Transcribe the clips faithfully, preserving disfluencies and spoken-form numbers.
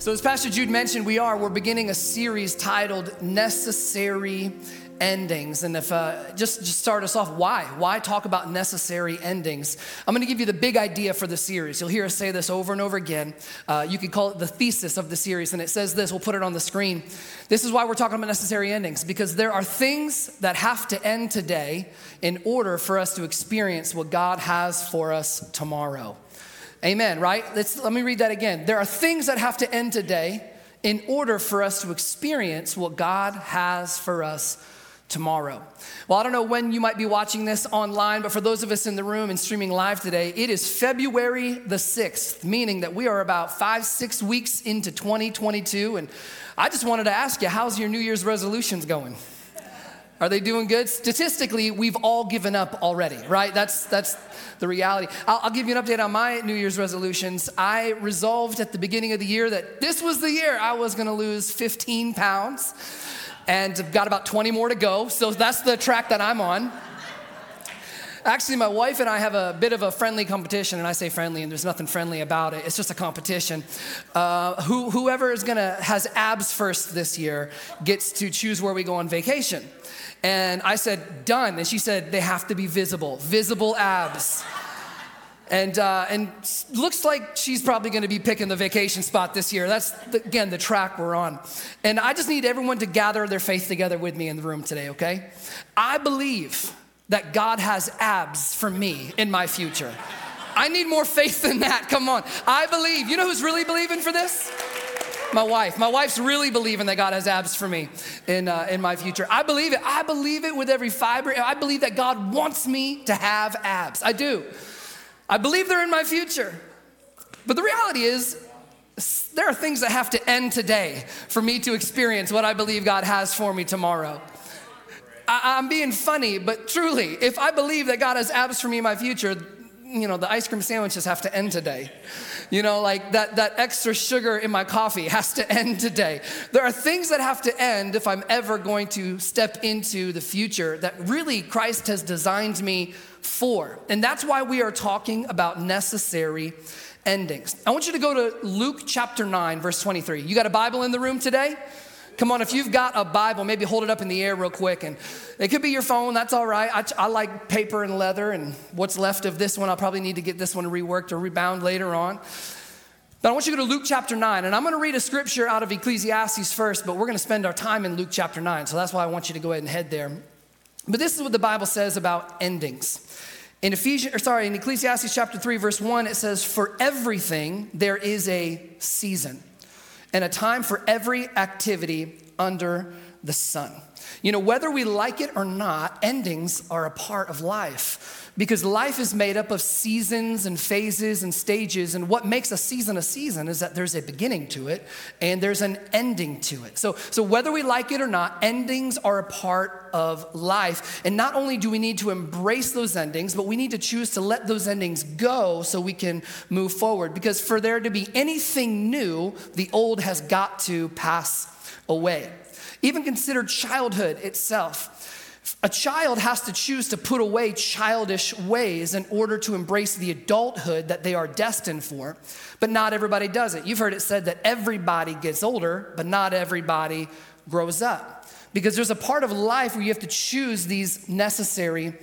So as Pastor Jude mentioned, we are, we're beginning a series titled Necessary Endings. And if uh, just, just start us off, why? Why talk about necessary endings? I'm gonna give you the big idea for the series. You'll hear us say this over and over again. Uh, you could call it the thesis of the series, and it says this, we'll put it on the screen. This is why we're talking about necessary endings, because there are things that have to end today in order for us to experience what God has for us tomorrow. Amen, right? Let's, let me read that again. There are things that have to end today in order for us to experience what God has for us tomorrow. Well, I don't know when you might be watching this online, but for those of us in the room and streaming live today, it is February the sixth, meaning that we are about five, six weeks into twenty twenty-two. And I just wanted to ask you, how's your New Year's resolutions going? Are they doing good? Statistically, we've all given up already, right? That's that's the reality. I'll, I'll give you an update on my New Year's resolutions. I resolved at the beginning of the year that this was the year I was gonna lose fifteen pounds, and I've got about twenty more to go, so that's the track that I'm on. Actually, my wife and I have a bit of a friendly competition, and I say friendly, and there's nothing friendly about it. It's just a competition. Uh, who, whoever is gonna has abs first this year gets to choose where we go on vacation. And I said, done. And she said, they have to be visible, visible abs. And uh, and looks like she's probably gonna be picking the vacation spot this year. That's, the, again, the track we're on. And I just need everyone to gather their faith together with me in the room today, okay? I believe that God has abs for me in my future. I need more faith than that, come on. I believe, you know who's really believing for this? My wife. My wife's really believing that God has abs for me in uh, in my future. I believe it, I believe it with every fiber. I believe that God wants me to have abs, I do. I believe they're in my future. But the reality is, there are things that have to end today for me to experience what I believe God has for me tomorrow. I, I'm being funny, but truly, if I believe that God has abs for me in my future, you know, the ice cream sandwiches have to end today. You know, like that, that extra sugar in my coffee has to end today. There are things that have to end if I'm ever going to step into the future that really Christ has designed me for. And that's why we are talking about necessary endings. I want you to go to Luke chapter nine, verse twenty-three. You got a Bible in the room today? Come on, if you've got a Bible, maybe hold it up in the air real quick. And it could be your phone, that's all right. I, I like paper and leather, and what's left of this one, I'll probably need to get this one reworked or rebound later on. But I want you to go to Luke chapter nine, and I'm gonna read a scripture out of Ecclesiastes first, but we're gonna spend our time in Luke chapter nine, so that's why I want you to go ahead and head there. But this is what the Bible says about endings. In Ephesians, or sorry, in Ecclesiastes chapter three, verse one, it says, "For everything there is a season, and a time for every activity under the sun." You know, whether we like it or not, endings are a part of life, because life is made up of seasons and phases and stages, and what makes a season a season is that there's a beginning to it and there's an ending to it. So, so whether we like it or not, endings are a part of life, and not only do we need to embrace those endings, but we need to choose to let those endings go so we can move forward, because for there to be anything new, the old has got to pass away. Even consider childhood itself. A child has to choose to put away childish ways in order to embrace the adulthood that they are destined for, but not everybody does it. You've heard it said that everybody gets older, but not everybody grows up, because there's a part of life where you have to choose these necessary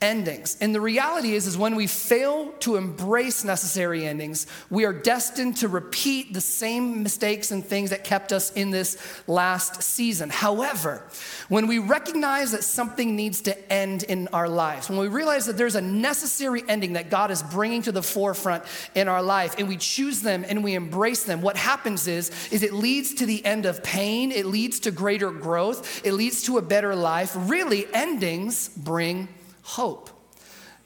endings. And the reality is, is when we fail to embrace necessary endings, we are destined to repeat the same mistakes and things that kept us in this last season. However, when we recognize that something needs to end in our lives, when we realize that there's a necessary ending that God is bringing to the forefront in our life, and we choose them and we embrace them, what happens is, is it leads to the end of pain, it leads to greater growth, it leads to a better life. Really, endings bring hope.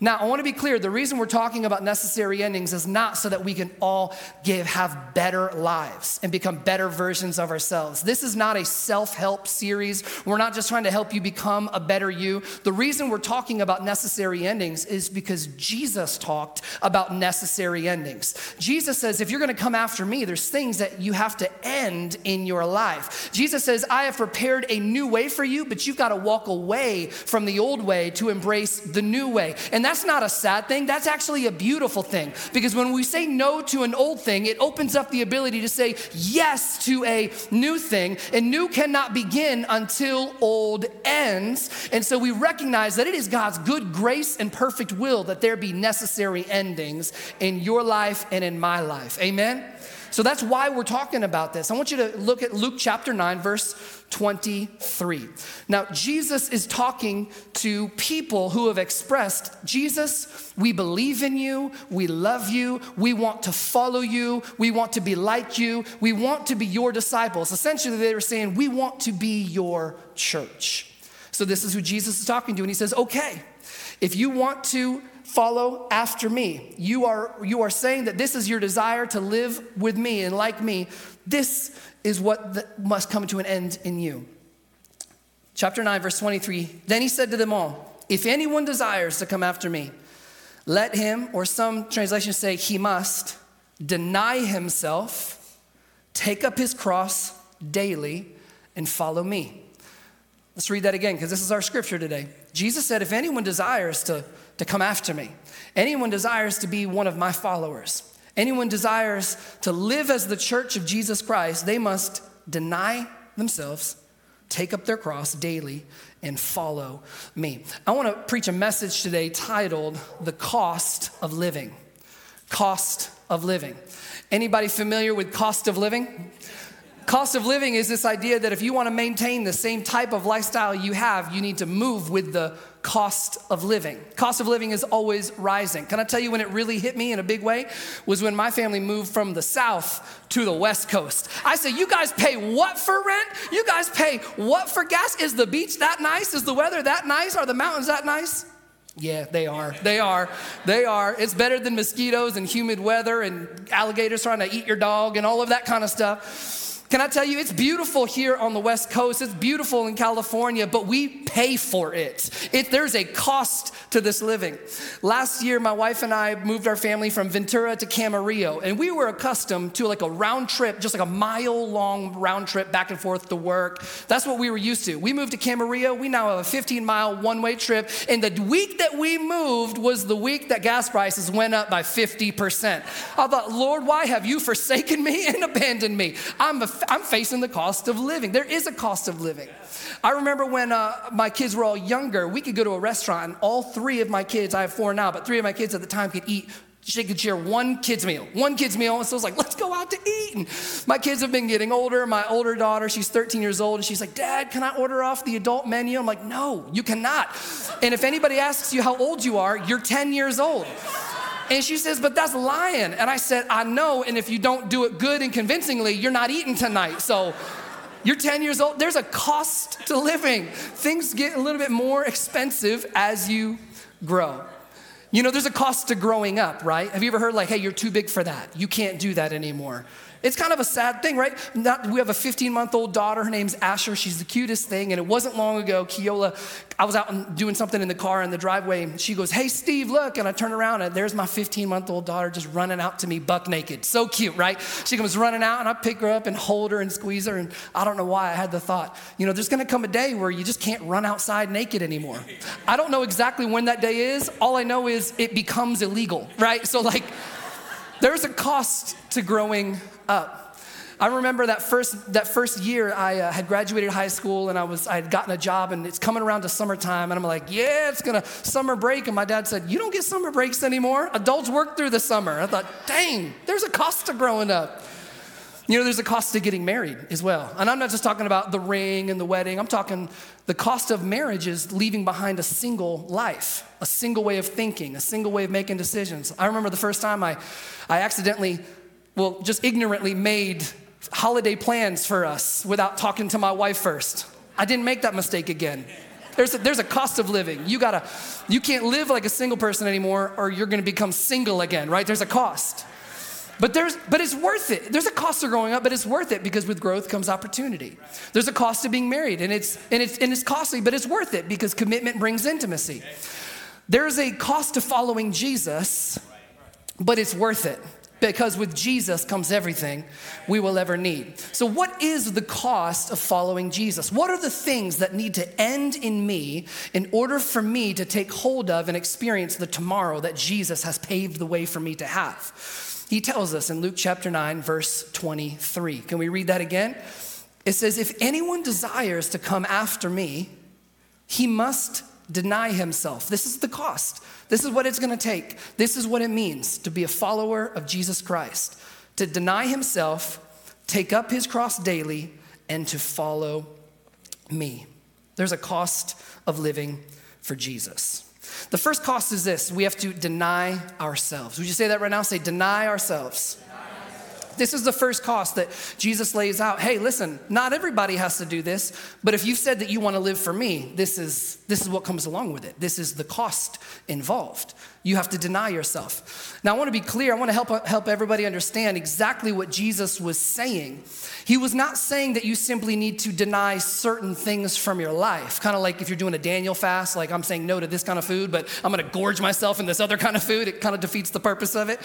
Now, I want to be clear. The reason we're talking about necessary endings is not so that we can all give, have better lives and become better versions of ourselves. This is not a self-help series. We're not just trying to help you become a better you. The reason we're talking about necessary endings is because Jesus talked about necessary endings. Jesus says, if you're going to come after me, there's things that you have to end in your life. Jesus says, I have prepared a new way for you, but you've got to walk away from the old way to embrace the new way. And that That's not a sad thing. That's actually a beautiful thing, because when we say no to an old thing, it opens up the ability to say yes to a new thing, and new cannot begin until old ends. And so we recognize that it is God's good grace and perfect will that there be necessary endings in your life and in my life. Amen? So that's why we're talking about this. I want you to look at Luke chapter nine, verse twenty-three. Now, Jesus is talking to people who have expressed, Jesus, we believe in you, we love you, we want to follow you, we want to be like you, we want to be your disciples. Essentially, they were saying, we want to be your church. So this is who Jesus is talking to, and he says, okay, if you want to follow after me, you are you are saying that this is your desire to live with me and like me, this is what the, must come to an end in you. Chapter nine, verse twenty-three, then he said to them all, if anyone desires to come after me, let him, or some translations say he must, deny himself, take up his cross daily, and follow me. Let's read that again, because this is our scripture today. Jesus said, if anyone desires to to come after me, anyone desires to be one of my followers, anyone desires to live as the church of Jesus Christ, they must deny themselves, take up their cross daily, and follow me. I want to preach a message today titled, The Cost of Living. Cost of living. Anybody familiar with cost of living? Cost of living is this idea that if you want to maintain the same type of lifestyle you have, you need to move with the cost of living. Cost of living is always rising. Can I tell you when it really hit me in a big way? Was when my family moved from the South to the West Coast. I said, you guys pay what for rent? You guys pay what for gas? Is the beach that nice? Is the weather that nice? Are the mountains that nice? Yeah, they are. They are. They are. It's better than mosquitoes and humid weather and alligators trying to eat your dog and all of that kind of stuff. Can I tell you, it's beautiful here on the West Coast. It's beautiful in California, but we pay for it. It there's a cost to this living. Last year, my wife and I moved our family from Ventura to Camarillo, and we were accustomed to like a round trip, just like a mile long round trip back and forth to work. That's what we were used to. We moved to Camarillo. We now have a fifteen mile one way trip. And the week that we moved was the week that gas prices went up by fifty percent. I thought, Lord, why have you forsaken me and abandoned me? I'm a I'm facing the cost of living. There is a cost of living. I remember when uh, my kids were all younger, we could go to a restaurant and all three of my kids, I have four now, but three of my kids at the time could eat, they could share one kid's meal, one kid's meal. And so I was like, let's go out to eat. And my kids have been getting older. My older daughter, she's thirteen years old. And she's like, Dad, can I order off the adult menu? I'm like, no, you cannot. And if anybody asks you how old you are, you're ten years old. And she says, but that's lying. And I said, I know, and if you don't do it good and convincingly, you're not eating tonight. So you're ten years old. There's a cost to living. Things get a little bit more expensive as you grow. You know, there's a cost to growing up, right? Have you ever heard like, hey, you're too big for that. You can't do that anymore. It's kind of a sad thing, right? Not, we have a fifteen-month-old daughter. Her name's Asher. She's the cutest thing. And it wasn't long ago, Keola, I was out doing something in the car in the driveway. And she goes, hey, Steve, look. And I turn around, and there's my fifteen-month-old daughter just running out to me buck naked. So cute, right? She comes running out, and I pick her up and hold her and squeeze her. And I don't know why I had the thought, you know, there's going to come a day where you just can't run outside naked anymore. I don't know exactly when that day is. All I know is it becomes illegal, right? So, like, there's a cost to growing up. I remember that first that first year I uh, had graduated high school, and I was I had gotten a job, and it's coming around to summertime, and I'm like, yeah, it's gonna summer break. And my dad said, you don't get summer breaks anymore. Adults work through the summer. I thought, dang, there's a cost to growing up. You know, there's a cost to getting married as well. And I'm not just talking about the ring and the wedding. I'm talking the cost of marriage is leaving behind a single life, a single way of thinking, a single way of making decisions. I remember the first time I, I accidentally, well, just ignorantly made holiday plans for us without talking to my wife first. I didn't make that mistake again. There's a, there's a cost of living. You gotta, you can't live like a single person anymore, or you're gonna become single again, right? There's a cost. But there's, but it's worth it. There's a cost to growing up, but it's worth it because with growth comes opportunity. There's a cost to being married, and it's and it's and it's costly, but it's worth it because commitment brings intimacy. There's a cost to following Jesus, but it's worth it because with Jesus comes everything we will ever need. So, what is the cost of following Jesus? What are the things that need to end in me in order for me to take hold of and experience the tomorrow that Jesus has paved the way for me to have? He tells us in Luke chapter nine, verse twenty-three. Can we read that again? It says, if anyone desires to come after me, he must deny himself. This is the cost. This is what it's going to take. This is what it means to be a follower of Jesus Christ, to deny himself, take up his cross daily, and to follow me. There's a cost of living for Jesus. The first cost is this: we have to deny ourselves. Would you say that right now? Say, deny ourselves. Deny ourselves. This is the first cost that Jesus lays out. Hey, listen, not everybody has to do this, but if you've said that you want to live for me, this is, this is what comes along with it. This is the cost involved. You have to deny yourself. Now, I want to be clear. I want to help, help everybody understand exactly what Jesus was saying. He was not saying that you simply need to deny certain things from your life, kind of like if you're doing a Daniel fast, like I'm saying no to this kind of food, but I'm going to gorge myself in this other kind of food. It kind of defeats the purpose of it.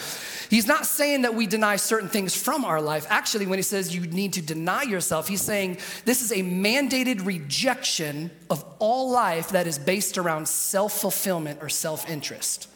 He's not saying that we deny certain things from our life. Actually, when he says you need to deny yourself, he's saying this is a mandated rejection of all life that is based around self-fulfillment or self-interest.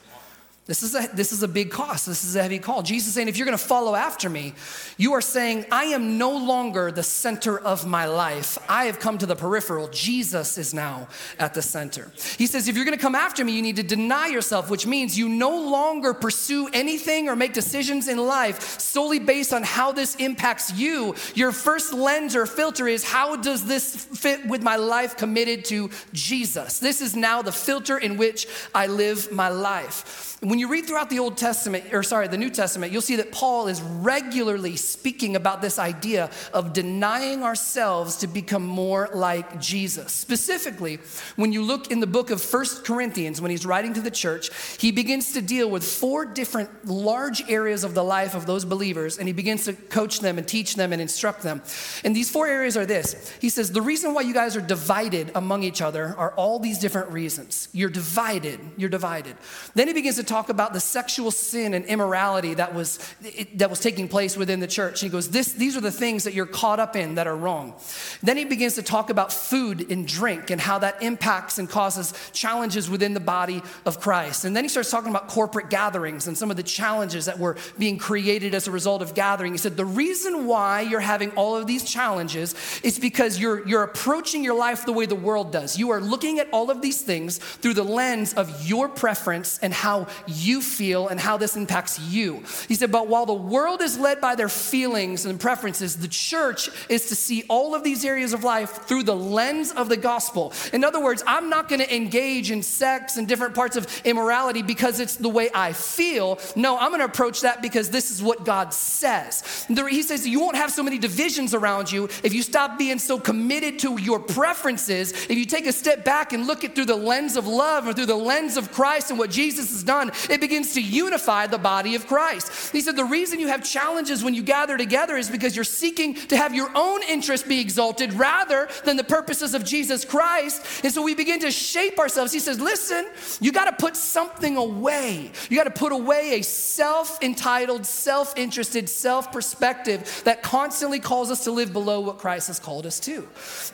This is a this is a big cost. This is a heavy call. Jesus is saying, if you're going to follow after me, you are saying, I am no longer the center of my life. I have come to the peripheral. Jesus is now at the center. He says, if you're going to come after me, you need to deny yourself, which means you no longer pursue anything or make decisions in life solely based on how this impacts you. Your first lens or filter is, how does this fit with my life committed to Jesus? This is now the filter in which I live my life. When you read throughout the Old Testament, or sorry, the New Testament, you'll see that Paul is regularly speaking about this idea of denying ourselves to become more like Jesus. Specifically, when you look in the book of First Corinthians, when he's writing to the church, he begins to deal with four different large areas of the life of those believers, and he begins to coach them and teach them and instruct them. And these four areas are this. He says, the reason why you guys are divided among each other are all these different reasons. You're divided. You're divided. Then he begins to talk about the sexual sin and immorality that was it, that was taking place within the church. And he goes, this, these are the things that you're caught up in that are wrong. Then he begins to talk about food and drink and how that impacts and causes challenges within the body of Christ. And then he starts talking about corporate gatherings and some of the challenges that were being created as a result of gathering. He said, the reason why you're having all of these challenges is because you're, you're approaching your life the way the world does. You are looking at all of these things through the lens of your preference and how you feel and how this impacts you. He said, but while the world is led by their feelings and preferences, the church is to see all of these areas of life through the lens of the gospel. In other words, I'm not going to engage in sex and different parts of immorality because it's the way I feel. No, I'm going to approach that because this is what God says. He says, you won't have so many divisions around you if you stop being so committed to your preferences. If you take a step back and look at through the lens of love or through the lens of Christ and what Jesus has done, it begins to unify the body of Christ. He said, the reason you have challenges when you gather together is because you're seeking to have your own interests be exalted rather than the purposes of Jesus Christ. And so we begin to shape ourselves. He says, listen, you got to put something away. You got to put away a self-entitled, self-interested, self-perspective that constantly calls us to live below what Christ has called us to.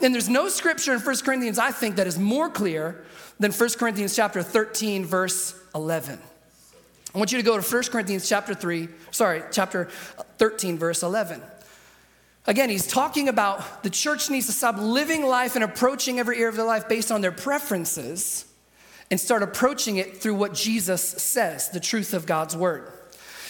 And there's no scripture in First Corinthians, I think, that is more clear than First Corinthians chapter thirteen, verse eleven. I want you to go to First Corinthians chapter three, sorry, chapter thirteen, verse eleven. Again, he's talking about the church needs to stop living life and approaching every area of their life based on their preferences and start approaching it through what Jesus says, the truth of God's word.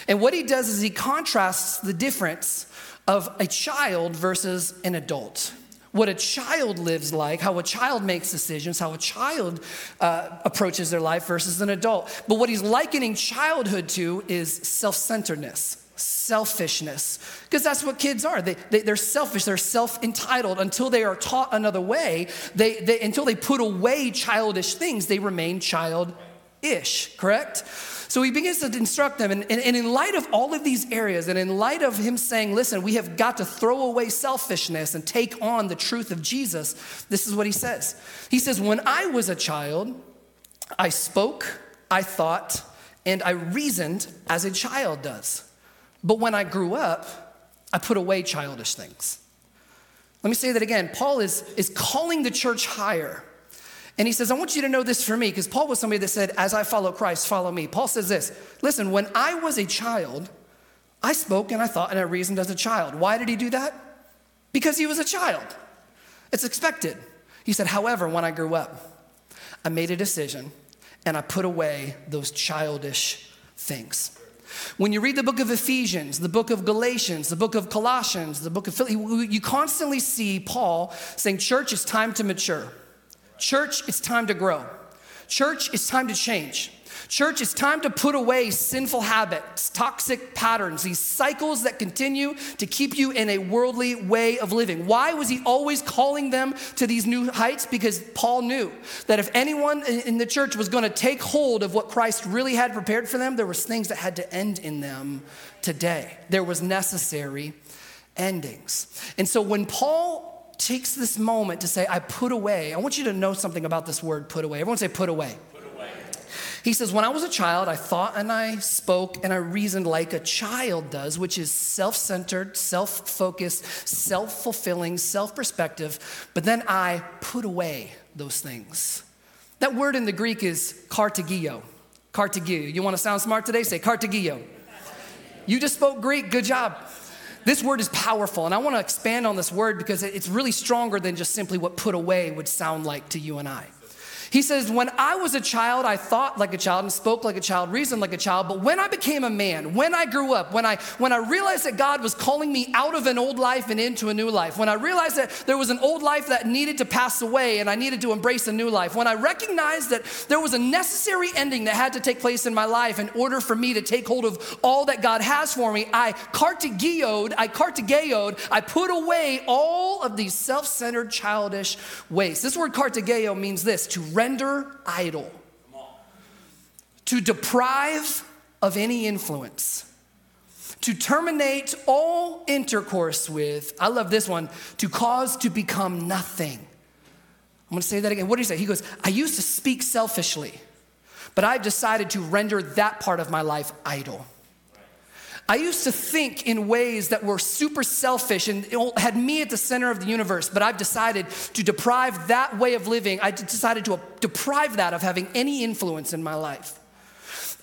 And what he does is he contrasts the difference of a child versus an adult. What a child lives like, how a child makes decisions, how a child uh, approaches their life versus an adult. But what he's likening childhood to is self-centeredness. selfishness, because that's what kids are. They, they, they're selfish, they're self-entitled. Until they are taught another way, they, they until they put away childish things, they remain childish, correct? So he begins to instruct them, and, and, and in light of all of these areas, and in light of him saying, listen, we have got to throw away selfishness and take on the truth of Jesus, this is what he says. He says, when I was a child, I spoke, I thought, and I reasoned as a child does. But when I grew up, I put away childish things. Let me say that again. Paul is, is calling the church higher. And he says, I want you to know this for me, because Paul was somebody that said, as I follow Christ, follow me. Paul says this, listen, when I was a child, I spoke and I thought and I reasoned as a child. Why did he do that? Because he was a child. It's expected. He said, however, when I grew up, I made a decision and I put away those childish things. When you read the book of Ephesians, the book of Galatians, the book of Colossians, the book of Philippians, you constantly see Paul saying, church, it's time to mature. Church, it's time to grow. Church, it's time to change. Church, it's time to put away sinful habits, toxic patterns, these cycles that continue to keep you in a worldly way of living. Why was he always calling them to these new heights? Because Paul knew that if anyone in the church was going to take hold of what Christ really had prepared for them, there was things that had to end in them today. There was necessary endings. And so when Paul takes this moment to say, I put away, I want you to know something about this word, put away. Everyone say put away. He says, when I was a child, I thought and I spoke and I reasoned like a child does, which is self-centered, self-focused, self-fulfilling, self-perspective. But then I put away those things. That word in the Greek is kartagio. Kartagio. You want to sound smart today? Say kartagio. You just spoke Greek. Good job. This word is powerful, and I want to expand on this word because it's really stronger than just simply what put away would sound like to you and I. He says, when I was a child, I thought like a child and spoke like a child, reasoned like a child. But when I became a man, when I grew up, when I when I realized that God was calling me out of an old life and into a new life, when I realized that there was an old life that needed to pass away and I needed to embrace a new life, when I recognized that there was a necessary ending that had to take place in my life in order for me to take hold of all that God has for me, I kartagioed, I kartageoed, I put away all of these self-centered childish ways. This word kartageo means this, to render idle, to deprive of any influence, to terminate all intercourse with, I love this one, to cause to become nothing. I'm going to say that again. What did he say? He goes, I used to speak selfishly, but I've decided to render that part of my life idle. I used to think in ways that were super selfish and had me at the center of the universe, but I've decided to deprive that way of living. I decided to deprive that of having any influence in my life.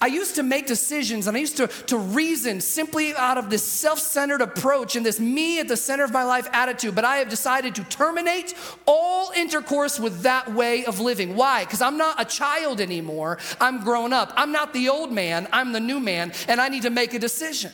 I used to make decisions and I used to, to reason simply out of this self-centered approach and this me at the center of my life attitude, but I have decided to terminate all intercourse with that way of living. Why? Because I'm not a child anymore. I'm grown up. I'm not the old man. I'm the new man, and I need to make a decision.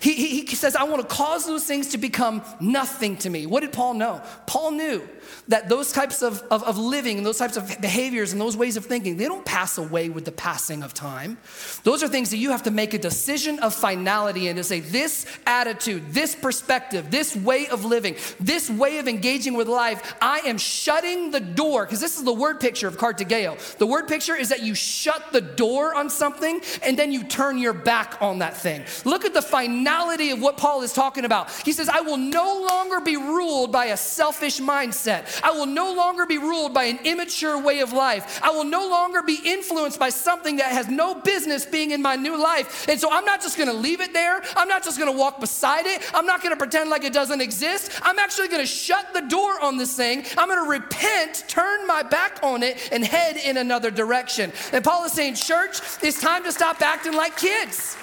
He, he, he says, I want to cause those things to become nothing to me. What did Paul know? Paul knew that those types of, of, of living and those types of behaviors and those ways of thinking, they don't pass away with the passing of time. Those are things that you have to make a decision of finality and to say, this attitude, this perspective, this way of living, this way of engaging with life, I am shutting the door, because this is the word picture of kartageo. The word picture is that you shut the door on something and then you turn your back on that thing. Look at the finality of what Paul is talking about. He says, I will no longer be ruled by a selfish mindset. I will no longer be ruled by an immature way of life. I will no longer be influenced by something that has no business being in my new life. And so I'm not just going to leave it there. I'm not just going to walk beside it. I'm not going to pretend like it doesn't exist. I'm actually going to shut the door on this thing. I'm going to repent, turn my back on it, and head in another direction. And Paul is saying, church, it's time to stop acting like kids.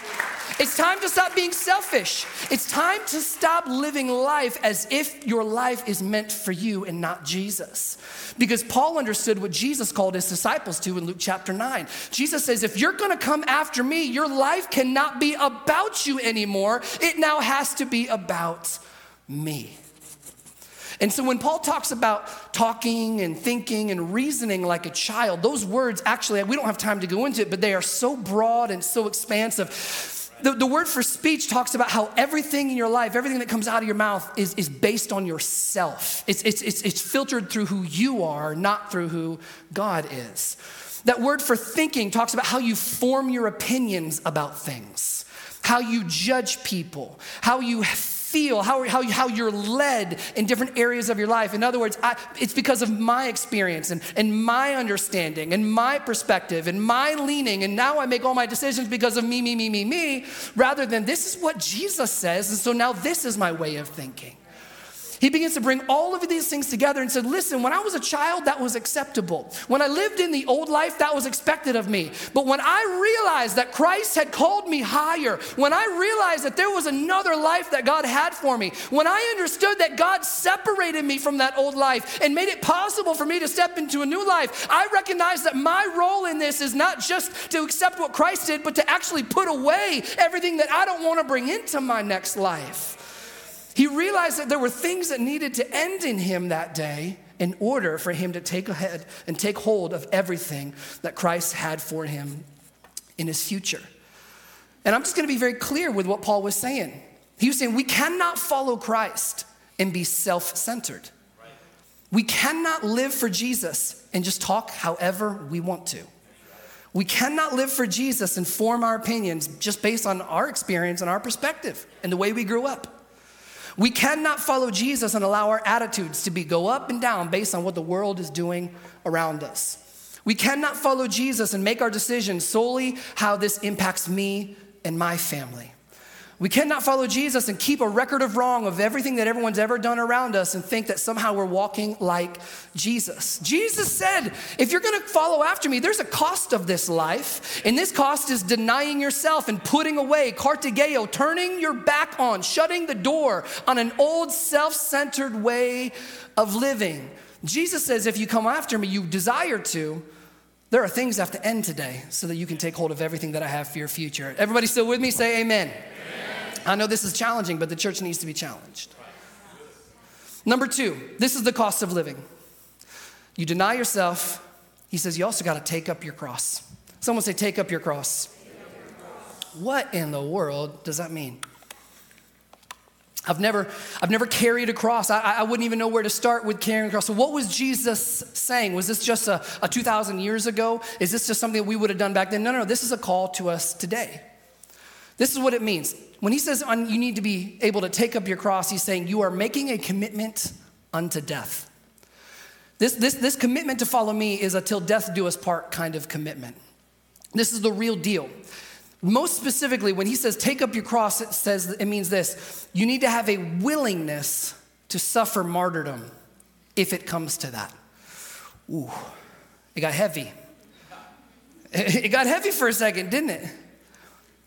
It's time to stop being selfish. It's time to stop living life as if your life is meant for you and not Jesus. Because Paul understood what Jesus called his disciples to in Luke chapter nine. Jesus says, if you're going to come after me, your life cannot be about you anymore. It now has to be about me. And so when Paul talks about talking and thinking and reasoning like a child, those words actually, we don't have time to go into it, but they are so broad and so expansive. The, the word for speech talks about how everything in your life, everything that comes out of your mouth is, is based on yourself. It's, it's, it's, it's filtered through who you are, not through who God is. That word for thinking talks about how you form your opinions about things, how you judge people, how you feel, how, how, how you're led in different areas of your life. In other words, I, it's because of my experience and, and my understanding and my perspective and my leaning, and now I make all my decisions because of me, me, me, me, me, rather than this is what Jesus says, and so now this is my way of thinking. He begins to bring all of these things together and said, listen, when I was a child, that was acceptable. When I lived in the old life, that was expected of me. But when I realized that Christ had called me higher, when I realized that there was another life that God had for me, when I understood that God separated me from that old life and made it possible for me to step into a new life, I recognized that my role in this is not just to accept what Christ did, but to actually put away everything that I don't want to bring into my next life. He realized that there were things that needed to end in him that day in order for him to take ahead and take hold of everything that Christ had for him in his future. And I'm just going to be very clear with what Paul was saying. He was saying we cannot follow Christ and be self-centered. Right. We cannot live for Jesus and just talk however we want to. We cannot live for Jesus and form our opinions just based on our experience and our perspective and the way we grew up. We cannot follow Jesus and allow our attitudes to be go up and down based on what the world is doing around us. We cannot follow Jesus and make our decisions solely how this impacts me and my family. We cannot follow Jesus and keep a record of wrong of everything that everyone's ever done around us and think that somehow we're walking like Jesus. Jesus said, if you're going to follow after me, there's a cost of this life. And this cost is denying yourself and putting away, kartegeo, turning your back on, shutting the door on an old self-centered way of living. Jesus says, if you come after me, you desire to, there are things that have to end today so that you can take hold of everything that I have for your future. Everybody still with me? Say amen. I know this is challenging, but the church needs to be challenged. Number two, this is the cost of living. You deny yourself. He says you also got to take up your cross. Someone say, take up your cross. Take up your cross. What in the world does that mean? I've never, I've never carried a cross. I, I wouldn't even know where to start with carrying a cross. So what was Jesus saying? Was this just a, a two thousand years ago? Is this just something that we would have done back then? No, no, no. This is a call to us today. This is what it means. When he says you need to be able to take up your cross, he's saying you are making a commitment unto death. This, this, this commitment to follow me is a till death do us part kind of commitment. This is the real deal. Most specifically, when he says take up your cross, it says it means this. You need to have a willingness to suffer martyrdom if it comes to that. Ooh, it got heavy. It got heavy for a second, didn't it?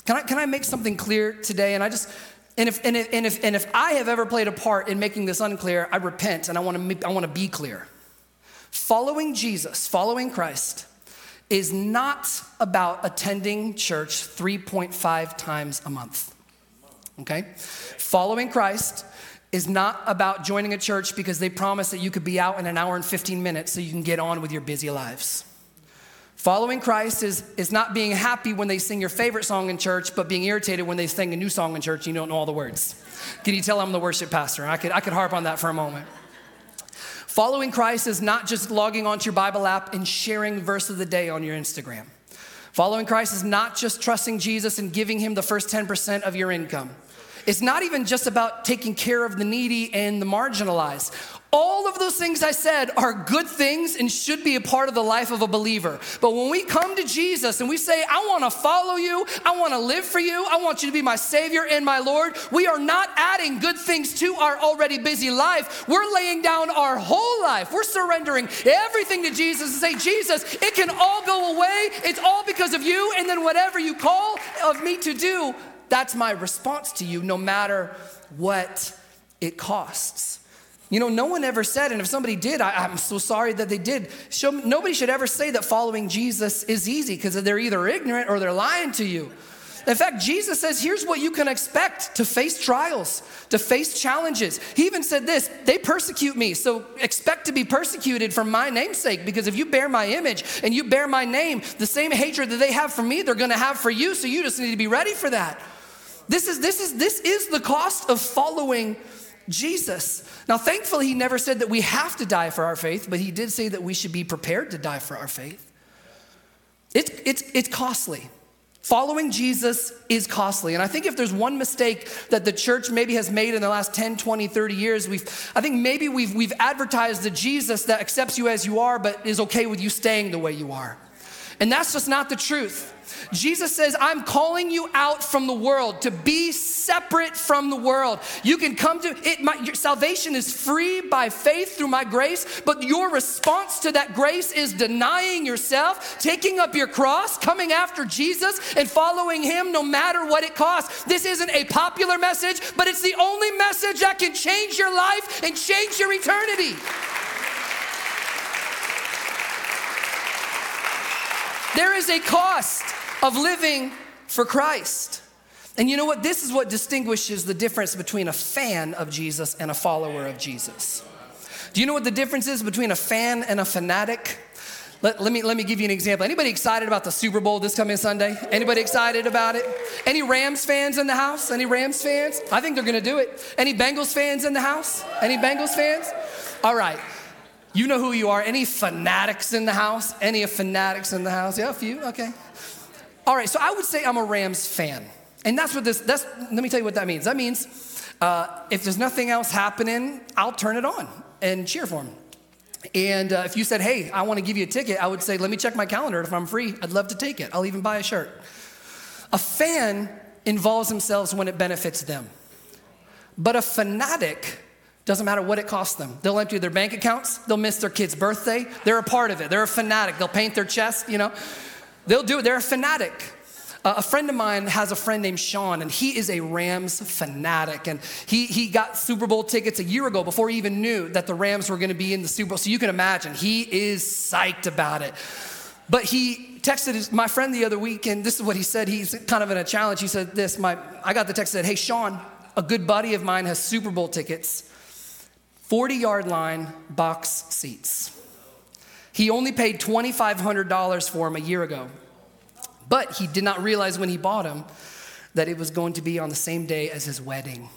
Can I, can I make something clear today? And I just, and if, and if, and if, and if I have ever played a part in making this unclear, I repent and I want to, I want to be clear. Following Jesus, following Christ is not about attending church three point five times a month. Okay? Following Christ is not about joining a church because they promise that you could be out in an hour and fifteen minutes so you can get on with your busy lives. Following Christ is, is not being happy when they sing your favorite song in church, but being irritated when they sing a new song in church and you don't know all the words. Can you tell I'm the worship pastor? I could, I could harp on that for a moment. Following Christ is not just logging onto your Bible app and sharing verse of the day on your Instagram. Following Christ is not just trusting Jesus and giving him the first ten percent of your income. It's not even just about taking care of the needy and the marginalized. All of those things I said are good things and should be a part of the life of a believer. But when we come to Jesus and we say, I want to follow you, I want to live for you, I want you to be my Savior and my Lord, we are not adding good things to our already busy life. We're laying down our whole life. We're surrendering everything to Jesus and say, Jesus, it can all go away. It's all because of you. And then whatever you call of me to do, that's my response to you, no matter what it costs. You know, no one ever said, and if somebody did, I, I'm so sorry that they did. Show, nobody should ever say that following Jesus is easy because they're either ignorant or they're lying to you. In fact, Jesus says, here's what you can expect: to face trials, to face challenges. He even said this, they persecute me, so expect to be persecuted for my name's sake, because if you bear my image and you bear my name, the same hatred that they have for me, they're gonna have for you, so you just need to be ready for that. This is, this is, this is the cost of following Jesus. Now, thankfully, he never said that we have to die for our faith, but he did say that we should be prepared to die for our faith. It's, it's, it's costly. Following Jesus is costly. And I think if there's one mistake that the church maybe has made in the last ten, twenty, thirty years, we've, I think maybe we've, we've advertised a Jesus that accepts you as you are, but is okay with you staying the way you are. And that's just not the truth. Jesus says, I'm calling you out from the world to be separate from the world. You can come to it. My, your salvation is free by faith through my grace, but your response to that grace is denying yourself, taking up your cross, coming after Jesus and following him no matter what it costs. This isn't a popular message, but it's the only message that can change your life and change your eternity. There is a cost of living for Christ. And you know what? This is what distinguishes the difference between a fan of Jesus and a follower of Jesus. Do you know what the difference is between a fan and a fanatic? Let, let me, let me give you an example. Anybody excited about the Super Bowl this coming Sunday? Anybody excited about it? Any Rams fans in the house? Any Rams fans? I think they're gonna do it. Any Bengals fans in the house? Any Bengals fans? All right. You know who you are. Any fanatics in the house? Any fanatics in the house? Yeah, a few, okay. All right, so I would say I'm a Rams fan. And that's what this, that's, let me tell you what that means. That means uh, if there's nothing else happening, I'll turn it on and cheer for them. And uh, if you said, hey, I wanna give you a ticket, I would say, let me check my calendar. If I'm free, I'd love to take it. I'll even buy a shirt. A fan involves themselves when it benefits them. But a fanatic, doesn't matter what it costs them. They'll empty their bank accounts. They'll miss their kid's birthday. They're a part of it. They're a fanatic. They'll paint their chest, you know. They'll do it. They're a fanatic. Uh, a friend of mine has a friend named Sean, and he is a Rams fanatic. And he he got Super Bowl tickets a year ago before he even knew that the Rams were going to be in the Super Bowl. So you can imagine, he is psyched about it. But he texted his, my friend the other week, and this is what he said. He's kind of in a challenge. He said this. My I got the text that said, hey, Sean, a good buddy of mine has Super Bowl tickets. forty-yard line box seats. He only paid twenty-five hundred dollars for them a year ago, but he did not realize when he bought them that it was going to be on the same day as his wedding.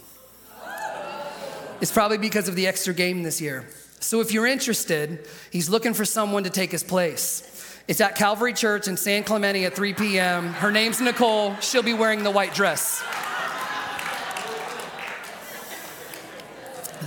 It's probably because of the extra game this year. So if you're interested, he's looking for someone to take his place. It's at Calvary Church in San Clemente at three p.m. Her name's Nicole. She'll be wearing the white dress.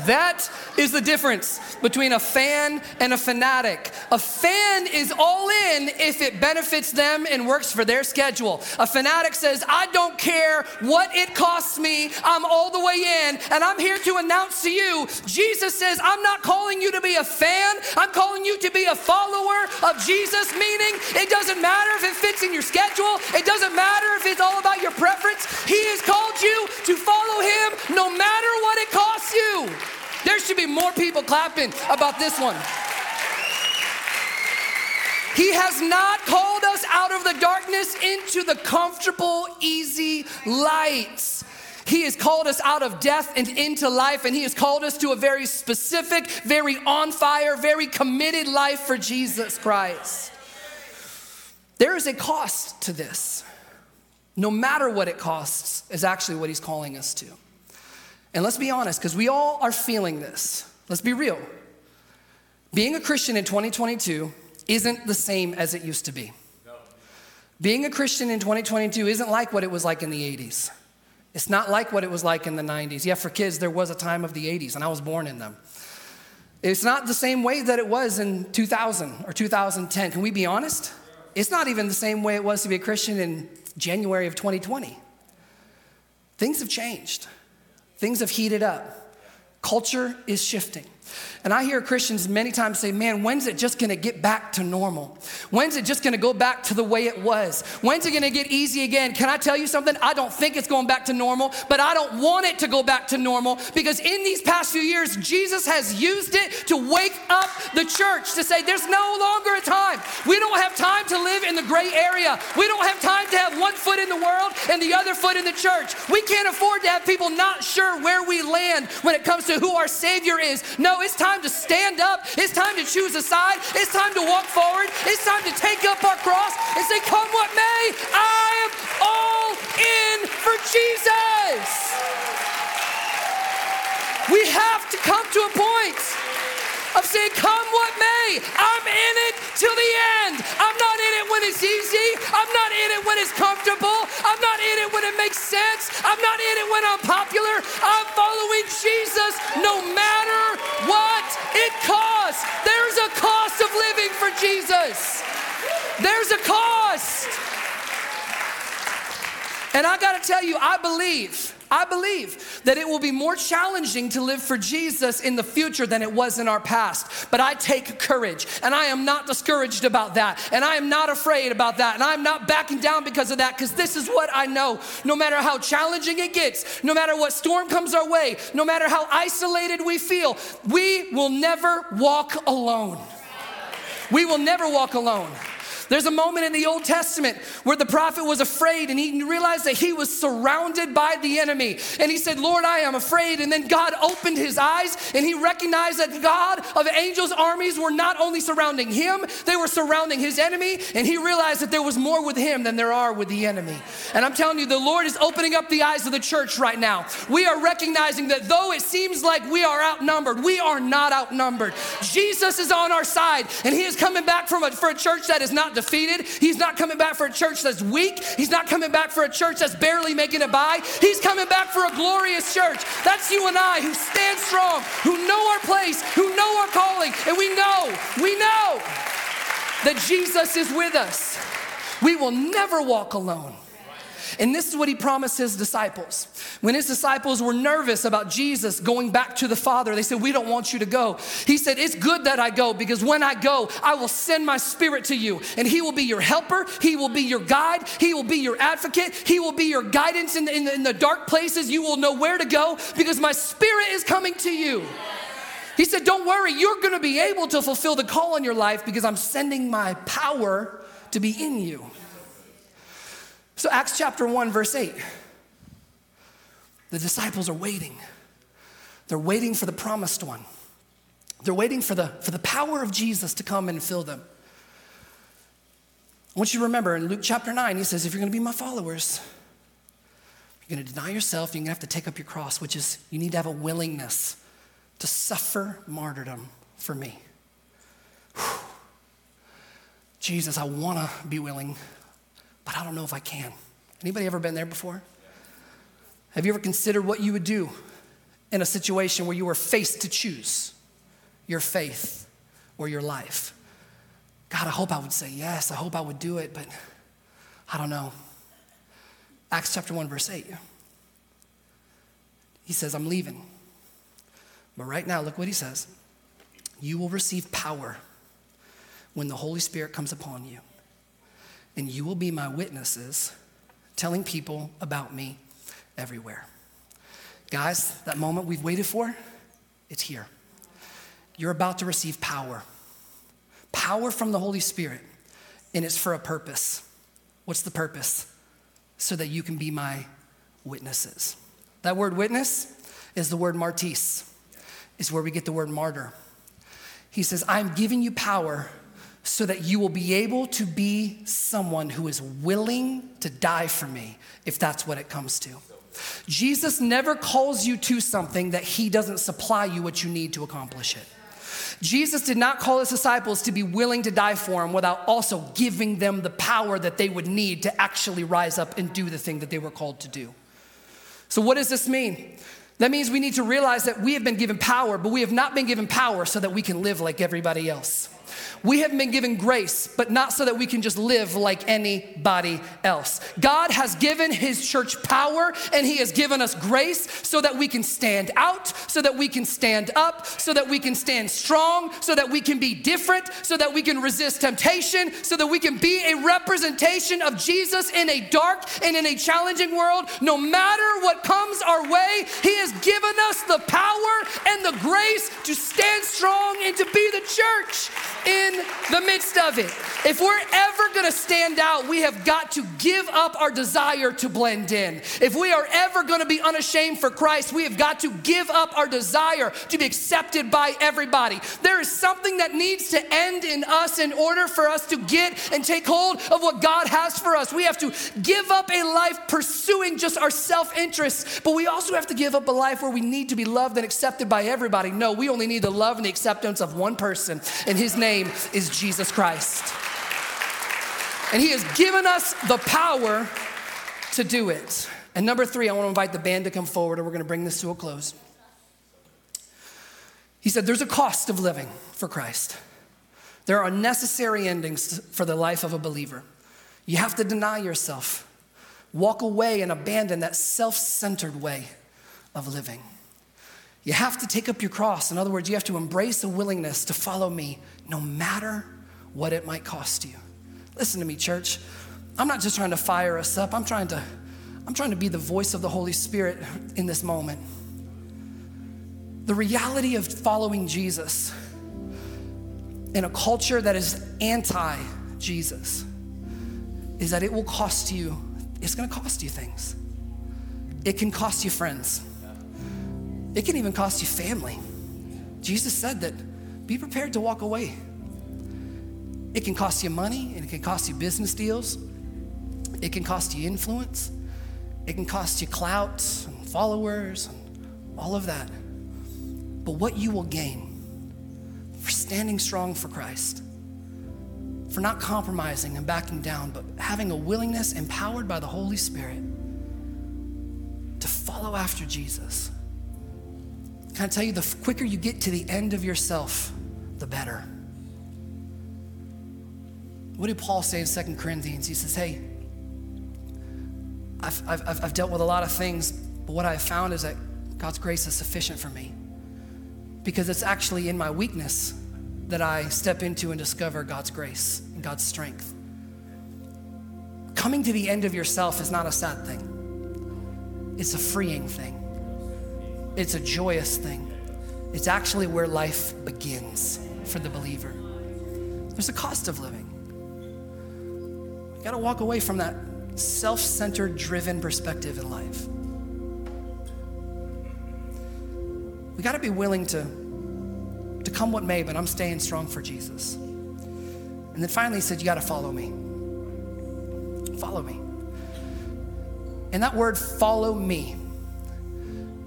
That is the difference between a fan and a fanatic. A fan is all in if it benefits them and works for their schedule. A fanatic says, I don't care what it costs me, I'm all the way in, and I'm here to announce to you, Jesus says, I'm not calling you to be a fan, I'm calling you to be a follower of Jesus, meaning it doesn't matter if it fits in your schedule, it doesn't matter if it's all about your preference, he has called you to follow him no matter what it costs you. There should be more people clapping about this one. He has not called us out of the darkness into the comfortable, easy lights. He has called us out of death and into life, and he has called us to a very specific, very on fire, very committed life for Jesus Christ. There is a cost to this. No matter what it costs is actually what he's calling us to. And let's be honest, because we all are feeling this. Let's be real. Being a Christian in twenty twenty-two isn't the same as it used to be. No. Being a Christian in twenty twenty-two isn't like what it was like in the eighties. It's not like what it was like in the nineties. Yeah, for kids, there was a time of the eighties, and I was born in them. It's not the same way that it was in two thousand or two thousand ten. Can we be honest? It's not even the same way it was to be a Christian in January of twenty twenty. Things have changed. Things have heated up. Culture is shifting. And I hear Christians many times say, man, when's it just gonna get back to normal? When's it just gonna go back to the way it was? When's it gonna get easy again? Can I tell you something? I don't think it's going back to normal, but I don't want it to go back to normal because in these past few years, Jesus has used it to wake up the church to say, there's no longer a time. We don't have time to live in the gray area. We don't have time to have one foot in the world and the other foot in the church. We can't afford to have people not sure where we land when it comes to who our Savior is. No, it's time to stand up. It's time to choose a side. It's time to walk forward. It's time to take up our cross and say, come what may, I am all in for Jesus. We have to come to a point of saying, come what may, I'm in it till the end. I'm not in it when it's easy. I'm not in it when it's comfortable. I'm not in it when it makes sense. I'm not in it when I'm popular. I'm following Jesus no matter what it costs. There's a cost of living for Jesus. There's a cost. And I got to tell you, I believe, I believe that it will be more challenging to live for Jesus in the future than it was in our past. But I take courage, and I am not discouraged about that. And I am not afraid about that. And I'm not backing down because of that, because this is what I know. No matter how challenging it gets, no matter what storm comes our way, no matter how isolated we feel, we will never walk alone. We will never walk alone. There's a moment in the Old Testament where the prophet was afraid and he realized that he was surrounded by the enemy. And he said, Lord, I am afraid. And then God opened his eyes and he recognized that God of angels' armies were not only surrounding him, they were surrounding his enemy. And he realized that there was more with him than there are with the enemy. And I'm telling you, the Lord is opening up the eyes of the church right now. We are recognizing that though it seems like we are outnumbered, we are not outnumbered. Jesus is on our side and he is coming back from a, for a church that is not defeated. He's not coming back for a church that's weak. He's not coming back for a church that's barely making it by. He's coming back for a glorious church. That's you and I, who stand strong, who know our place, who know our calling, and we know, we know that Jesus is with us. We will never walk alone. And this is what he promised his disciples. When his disciples were nervous about Jesus going back to the Father, they said, we don't want you to go. He said, it's good that I go, because when I go, I will send my Spirit to you, and he will be your helper. He will be your guide. He will be your advocate. He will be your guidance in the, in the, in the dark places. You will know where to go because my Spirit is coming to you. He said, don't worry. You're going to be able to fulfill the call on your life because I'm sending my power to be in you. So Acts chapter one, verse eight, the disciples are waiting. They're waiting for the promised one. They're waiting for the, for the power of Jesus to come and fill them. I want you to remember in Luke chapter nine, he says, if you're gonna be my followers, you're gonna deny yourself, you're gonna have to take up your cross, which is you need to have a willingness to suffer martyrdom for me. Whew. Jesus, I wanna be willing, but I don't know if I can. Anybody ever been there before? Have you ever considered what you would do in a situation where you were faced to choose your faith or your life? God, I hope I would say yes. I hope I would do it, but I don't know. Acts chapter one, verse eight. He says, I'm leaving. But right now, look what he says. You will receive power when the Holy Spirit comes upon you. And you will be my witnesses, telling people about me everywhere. Guys, that moment we've waited for, it's here. You're about to receive power. Power from the Holy Spirit, and it's for a purpose. What's the purpose? So that you can be my witnesses. That word witness is the word martis. It's where we get the word martyr. He says, I'm giving you power so that you will be able to be someone who is willing to die for me, if that's what it comes to. Jesus never calls you to something that he doesn't supply you what you need to accomplish it. Jesus did not call his disciples to be willing to die for him without also giving them the power that they would need to actually rise up and do the thing that they were called to do. So what does this mean? That means we need to realize that we have been given power, but we have not been given power so that we can live like everybody else. We have been given grace, but not so that we can just live like anybody else. God has given his church power, and he has given us grace so that we can stand out, so that we can stand up, so that we can stand strong, so that we can be different, so that we can resist temptation, so that we can be a representation of Jesus in a dark and in a challenging world. No matter what comes our way, he has given us the power and the grace to stand strong and to be the church in the midst of it. If we're ever gonna stand out, we have got to give up our desire to blend in. If we are ever gonna be unashamed for Christ, we have got to give up our desire to be accepted by everybody. There is something that needs to end in us in order for us to get and take hold of what God has for us. We have to give up a life pursuing just our self-interests, but we also have to give up a life where we need to be loved and accepted by everybody. No, we only need the love and the acceptance of one person, and his name is Jesus Christ. And he has given us the power to do it. And number three, I want to invite the band to come forward, and we're going to bring this to a close. He said, there's a cost of living for Christ. There are necessary endings for the life of a believer. You have to deny yourself, walk away and abandon that self-centered way of living. You have to take up your cross. In other words, you have to embrace a willingness to follow me no matter what it might cost you. Listen to me, church. I'm not just trying to fire us up. I'm trying to, I'm trying to be the voice of the Holy Spirit in this moment. The reality of following Jesus in a culture that is anti-Jesus is that it will cost you, it's gonna cost you things. It can cost you friends. It can even cost you family. Jesus said that, be prepared to walk away. It can cost you money, and it can cost you business deals. It can cost you influence. It can cost you clout and followers and all of that. But what you will gain for standing strong for Christ, for not compromising and backing down, but having a willingness empowered by the Holy Spirit to follow after Jesus. Can I tell you, the quicker you get to the end of yourself, the better. What did Paul say in Second Corinthians? He says, hey, I've, I've, I've dealt with a lot of things, but what I've found is that God's grace is sufficient for me, because it's actually in my weakness that I step into and discover God's grace and God's strength. Coming to the end of yourself is not a sad thing. It's a freeing thing. It's a joyous thing. It's actually where life begins for the believer. There's a cost of living. You gotta walk away from that self-centered, driven perspective in life. We gotta be willing to, to come what may, but I'm staying strong for Jesus. And then finally he said, you gotta follow me. Follow me. And that word, follow me,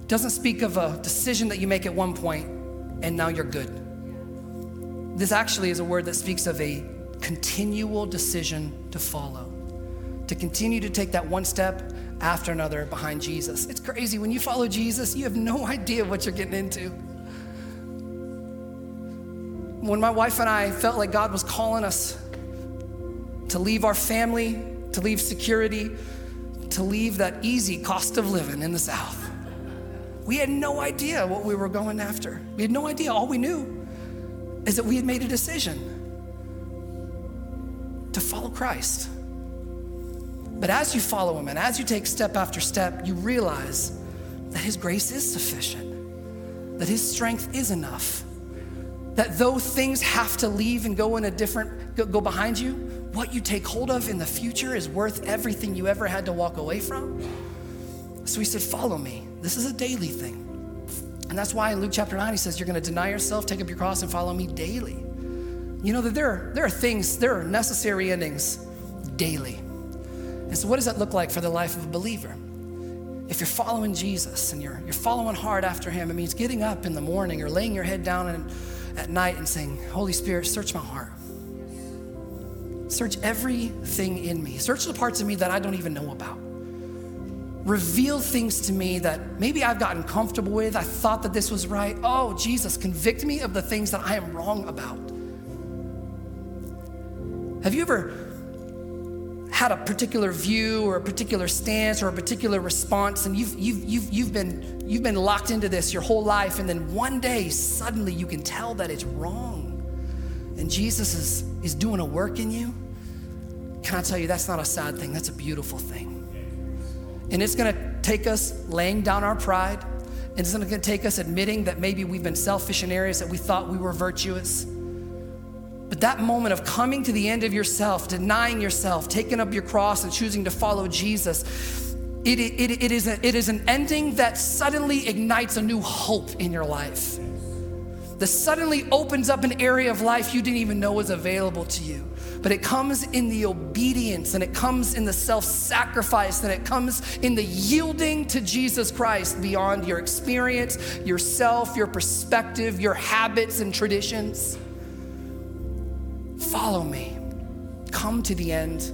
doesn't speak of a decision that you make at one point and now you're good. This actually is a word that speaks of a continual decision to follow, to continue to take that one step after another behind Jesus. It's crazy. When you follow Jesus, you have no idea what you're getting into. When my wife and I felt like God was calling us to leave our family, to leave security, to leave that easy cost of living in the South, we had no idea what we were going after. We had no idea. All we knew is that we had made a decision to follow Christ. But as you follow him and as you take step after step, you realize that his grace is sufficient, that his strength is enough, that though things have to leave and go in a different, go, go behind you, what you take hold of in the future is worth everything you ever had to walk away from. So he said, follow me. This is a daily thing. And that's why in Luke chapter nine, he says, you're gonna deny yourself, take up your cross and follow me daily. You know that there are, there are things, there are necessary endings daily. And so what does that look like for the life of a believer? If you're following Jesus and you're, you're following hard after him, it means getting up in the morning or laying your head down and, at night and saying, Holy Spirit, search my heart. Search everything in me. Search the parts of me that I don't even know about. Reveal things to me that maybe I've gotten comfortable with. I thought that this was right. Oh, Jesus, convict me of the things that I am wrong about. Have you ever had a particular view or a particular stance or a particular response, and you've you've you've you've been you've been locked into this your whole life, and then one day suddenly you can tell that it's wrong, and Jesus is is doing a work in you? Can I tell you, that's not a sad thing, that's a beautiful thing. And it's gonna take us laying down our pride, and it's gonna take us admitting that maybe we've been selfish in areas that we thought we were virtuous. But that moment of coming to the end of yourself, denying yourself, taking up your cross and choosing to follow Jesus, it, it, it, is a, it is an ending that suddenly ignites a new hope in your life. That suddenly opens up an area of life you didn't even know was available to you. But it comes in the obedience, and it comes in the self-sacrifice, and it comes in the yielding to Jesus Christ beyond your experience, yourself, your perspective, your habits and traditions. Follow me. Come to the end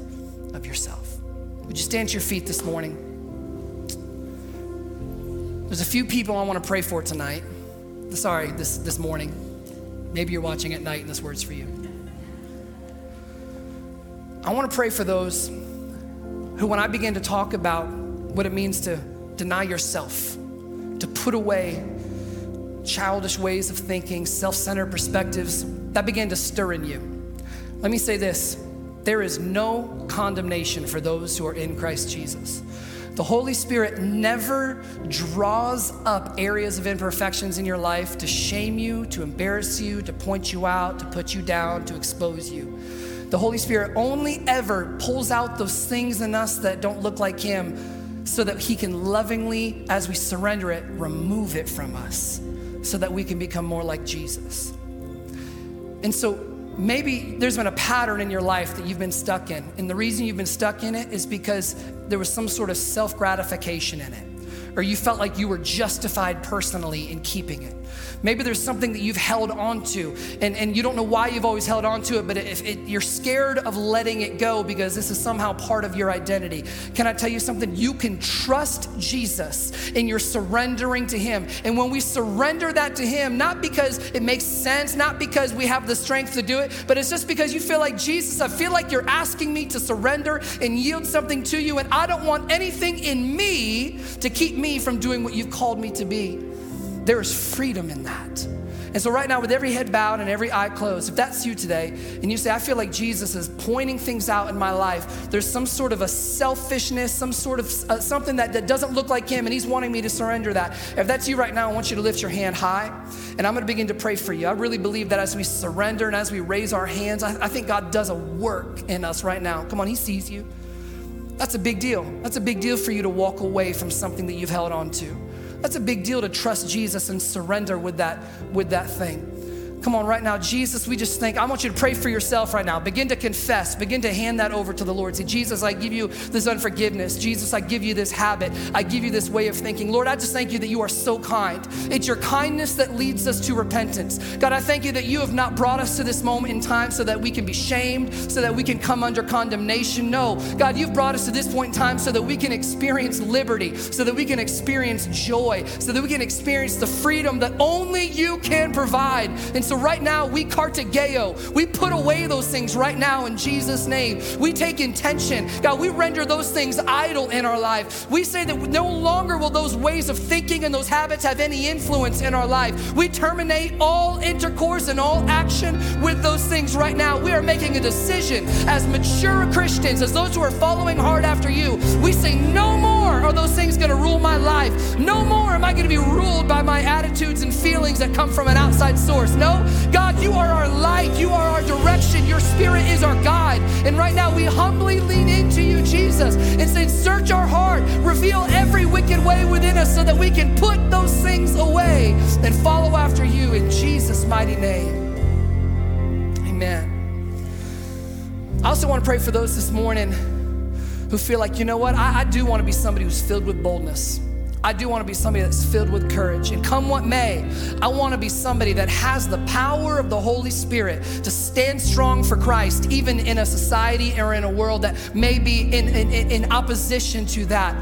of yourself. Would you stand to your feet this morning? There's a few people I want to pray for tonight. Sorry, this, this morning. Maybe you're watching at night and this word's for you. I want to pray for those who, when I begin to talk about what it means to deny yourself, to put away childish ways of thinking, self-centered perspectives, that began to stir in you. Let me say this. There is no condemnation for those who are in Christ Jesus. The Holy Spirit never draws up areas of imperfections in your life to shame you, to embarrass you, to point you out, to put you down, to expose you. The Holy Spirit only ever pulls out those things in us that don't look like Him so that He can lovingly, as we surrender it, remove it from us so that we can become more like Jesus. And so maybe there's been a pattern in your life that you've been stuck in. And the reason you've been stuck in it is because there was some sort of self-gratification in it, or you felt like you were justified personally in keeping it. Maybe there's something that you've held on to, and, and you don't know why you've always held on to it, but if it, you're scared of letting it go because this is somehow part of your identity. Can I tell you something? You can trust Jesus in your surrendering to Him. And when we surrender that to Him, not because it makes sense, not because we have the strength to do it, but it's just because you feel like, Jesus, I feel like you're asking me to surrender and yield something to you, and I don't want anything in me to keep me from doing what you've called me to be. There is freedom in that. And so right now, with every head bowed and every eye closed, if that's you today, and you say, I feel like Jesus is pointing things out in my life, there's some sort of a selfishness, some sort of uh, something that, that doesn't look like Him, and He's wanting me to surrender that. If that's you right now, I want you to lift your hand high, and I'm gonna begin to pray for you. I really believe that as we surrender and as we raise our hands, I, I think God does a work in us right now. Come on, He sees you. That's a big deal. That's a big deal for you to walk away from something that you've held on to. That's a big deal to trust Jesus and surrender with that, with that thing. Come on, right now, Jesus, we just think, I want you to pray for yourself right now. Begin to confess. Begin to hand that over to the Lord. Say, Jesus, I give you this unforgiveness. Jesus, I give you this habit. I give you this way of thinking. Lord, I just thank you that you are so kind. It's your kindness that leads us to repentance. God, I thank you that you have not brought us to this moment in time so that we can be shamed, so that we can come under condemnation. No, God, you've brought us to this point in time so that we can experience liberty, so that we can experience joy, so that we can experience the freedom that only you can provide. And so right now, we kartegeo, we put away those things right now in Jesus' name. We take intention. God, we render those things idle in our life. We say that no longer will those ways of thinking and those habits have any influence in our life. We terminate all intercourse and all action with those things right now. We are making a decision as mature Christians, as those who are following hard after you. We say no more are those things going to rule my life. No more am I going to be ruled by my attitudes and feelings that come from an outside source. No, God, you are our light. You are our direction. Your Spirit is our guide. And right now, we humbly lean into you, Jesus, and say, search our heart. Reveal every wicked way within us so that we can put those things away and follow after you in Jesus' mighty name. Amen. I also want to pray for those this morning who feel like, you know what? I, I do want to be somebody who's filled with boldness. I do want to be somebody that's filled with courage. And come what may, I want to be somebody that has the power of the Holy Spirit to stand strong for Christ, even in a society or in a world that may be in, in, in opposition to that.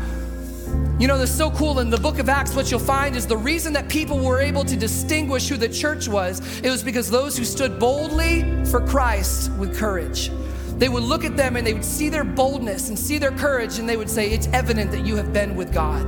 You know, that's so cool. In the book of Acts, what you'll find is the reason that people were able to distinguish who the church was, it was because those who stood boldly for Christ with courage. They would look at them and they would see their boldness and see their courage, and they would say, it's evident that you have been with God.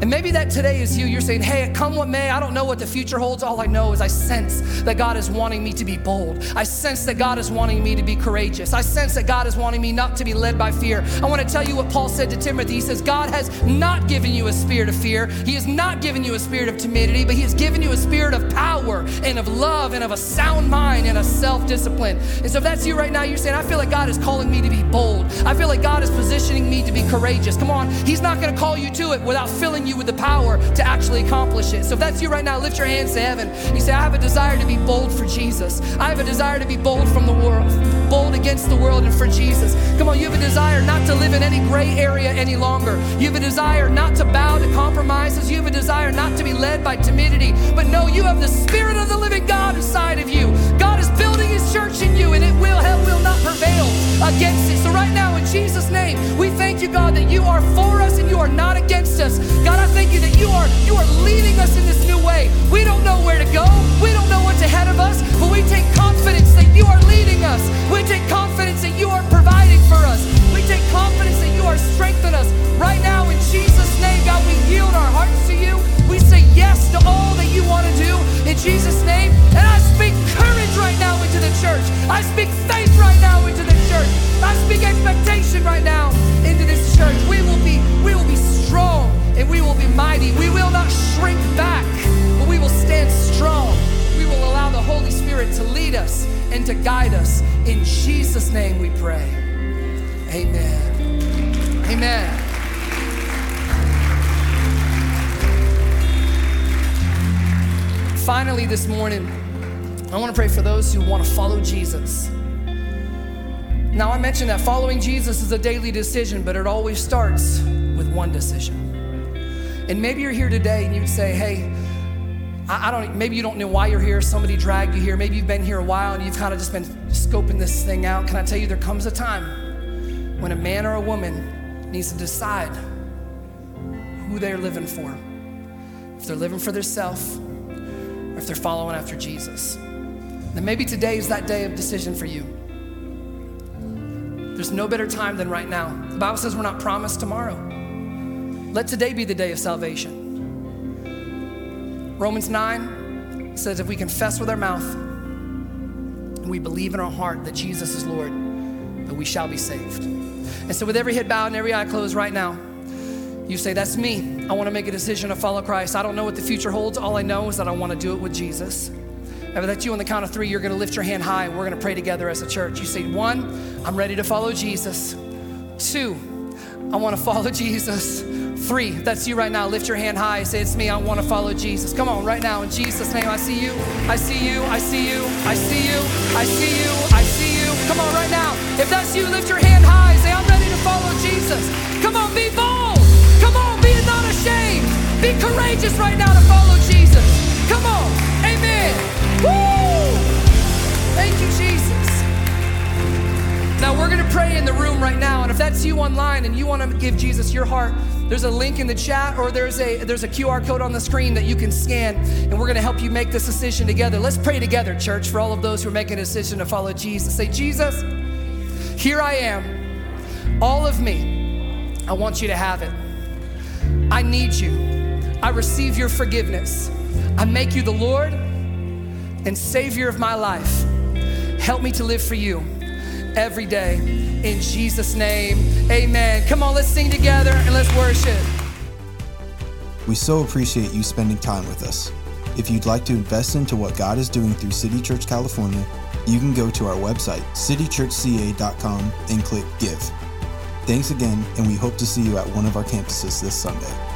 And maybe that today is you. You're saying, hey, come what may, I don't know what the future holds. All I know is I sense that God is wanting me to be bold. I sense that God is wanting me to be courageous. I sense that God is wanting me not to be led by fear. I want to tell you what Paul said to Timothy. He says, God has not given you a spirit of fear. He has not given you a spirit of timidity, but he has given you a spirit of power and of love and of a sound mind and of self-discipline. And so if that's you right now, you're saying, I feel like God is calling me to be bold. I feel like God is positioning me to be courageous. Come on, he's not going to call you to it without filling you with the power to actually accomplish it. So if that's you right now, lift your hands to heaven. You say, I have a desire to be bold for Jesus. I have a desire to be bold from the world, bold against the world and for Jesus. Come on, you have a desire not to live in any gray area any longer. You have a desire not to bow to compromises. You have a desire not to be led by timidity. But no, you have the Spirit of the living God inside of you. God is building his church in you, and it will, hell will not prevail against it. So right now, in Jesus' name, we thank you, God, that you are for us and you are not against us. God, I thank you that you are, you are leading us in this new way. We don't know where to go. We don't know what's ahead of us, but we take confidence that you are leading us. We take confidence that you are providing for us. We take confidence that you are strengthening us. Right now, in Jesus' name, God, we yield our hearts to you. We say yes to all that you want to do in Jesus' name. And I speak courage right now into the church. I speak faith right now into the church. I speak expectation right now into this church. We will be, we will be strong and we will be mighty. We will not shrink back, but we will stand strong. We will allow the Holy Spirit to lead us and to guide us. In Jesus' name we pray. Amen. Amen. Finally, this morning, I want to pray for those who want to follow Jesus. Now, I mentioned that following Jesus is a daily decision, but it always starts with one decision. And maybe you're here today and you'd say, hey, I, I don't, maybe you don't know why you're here. Somebody dragged you here. Maybe you've been here a while and you've kind of just been scoping this thing out. Can I tell you, there comes a time when a man or a woman needs to decide who they're living for. If they're living for themselves, or if they're following after Jesus. Then maybe today is that day of decision for you. There's no better time than right now. The Bible says we're not promised tomorrow. Let today be the day of salvation. Romans nine says if we confess with our mouth and we believe in our heart that Jesus is Lord, that we shall be saved. And so with every head bowed and every eye closed right now, you say, that's me. I want to make a decision to follow Christ. I don't know what the future holds. All I know is that I want to do it with Jesus. If that's you, on the count of three, you're going to lift your hand high. We're going to pray together as a church. You say, one, I'm ready to follow Jesus. Two, I want to follow Jesus. Three, if that's you right now, lift your hand high. Say, it's me. I want to follow Jesus. Come on, right now. In Jesus' name, I see you. I see you. I see you. I see you. I see you. I see you. Come on, right now. If that's you, lift your hand high. Say, I'm ready to follow Jesus. Come on, be bold. Come on, be not ashamed. Be courageous right now to follow Jesus. Come on. Amen. Woo! Thank you, Jesus. Now, we're going to pray in the room right now. And if that's you online and you want to give Jesus your heart, there's a link in the chat, or there's a there's a Q R code on the screen that you can scan, and we're going to help you make this decision together. Let's pray together, church, for all of those who are making a decision to follow Jesus. Say, Jesus, here I am. All of me. I want you to have it. I need you. I receive your forgiveness. I make you the Lord and Savior of my life. Help me to live for you every day. In Jesus' name, amen. Come on, let's sing together and let's worship. We so appreciate you spending time with us. If you'd like to invest into what God is doing through City Church California, you can go to our website, city church c a dot com, and click Give. Thanks again, and we hope to see you at one of our campuses this Sunday.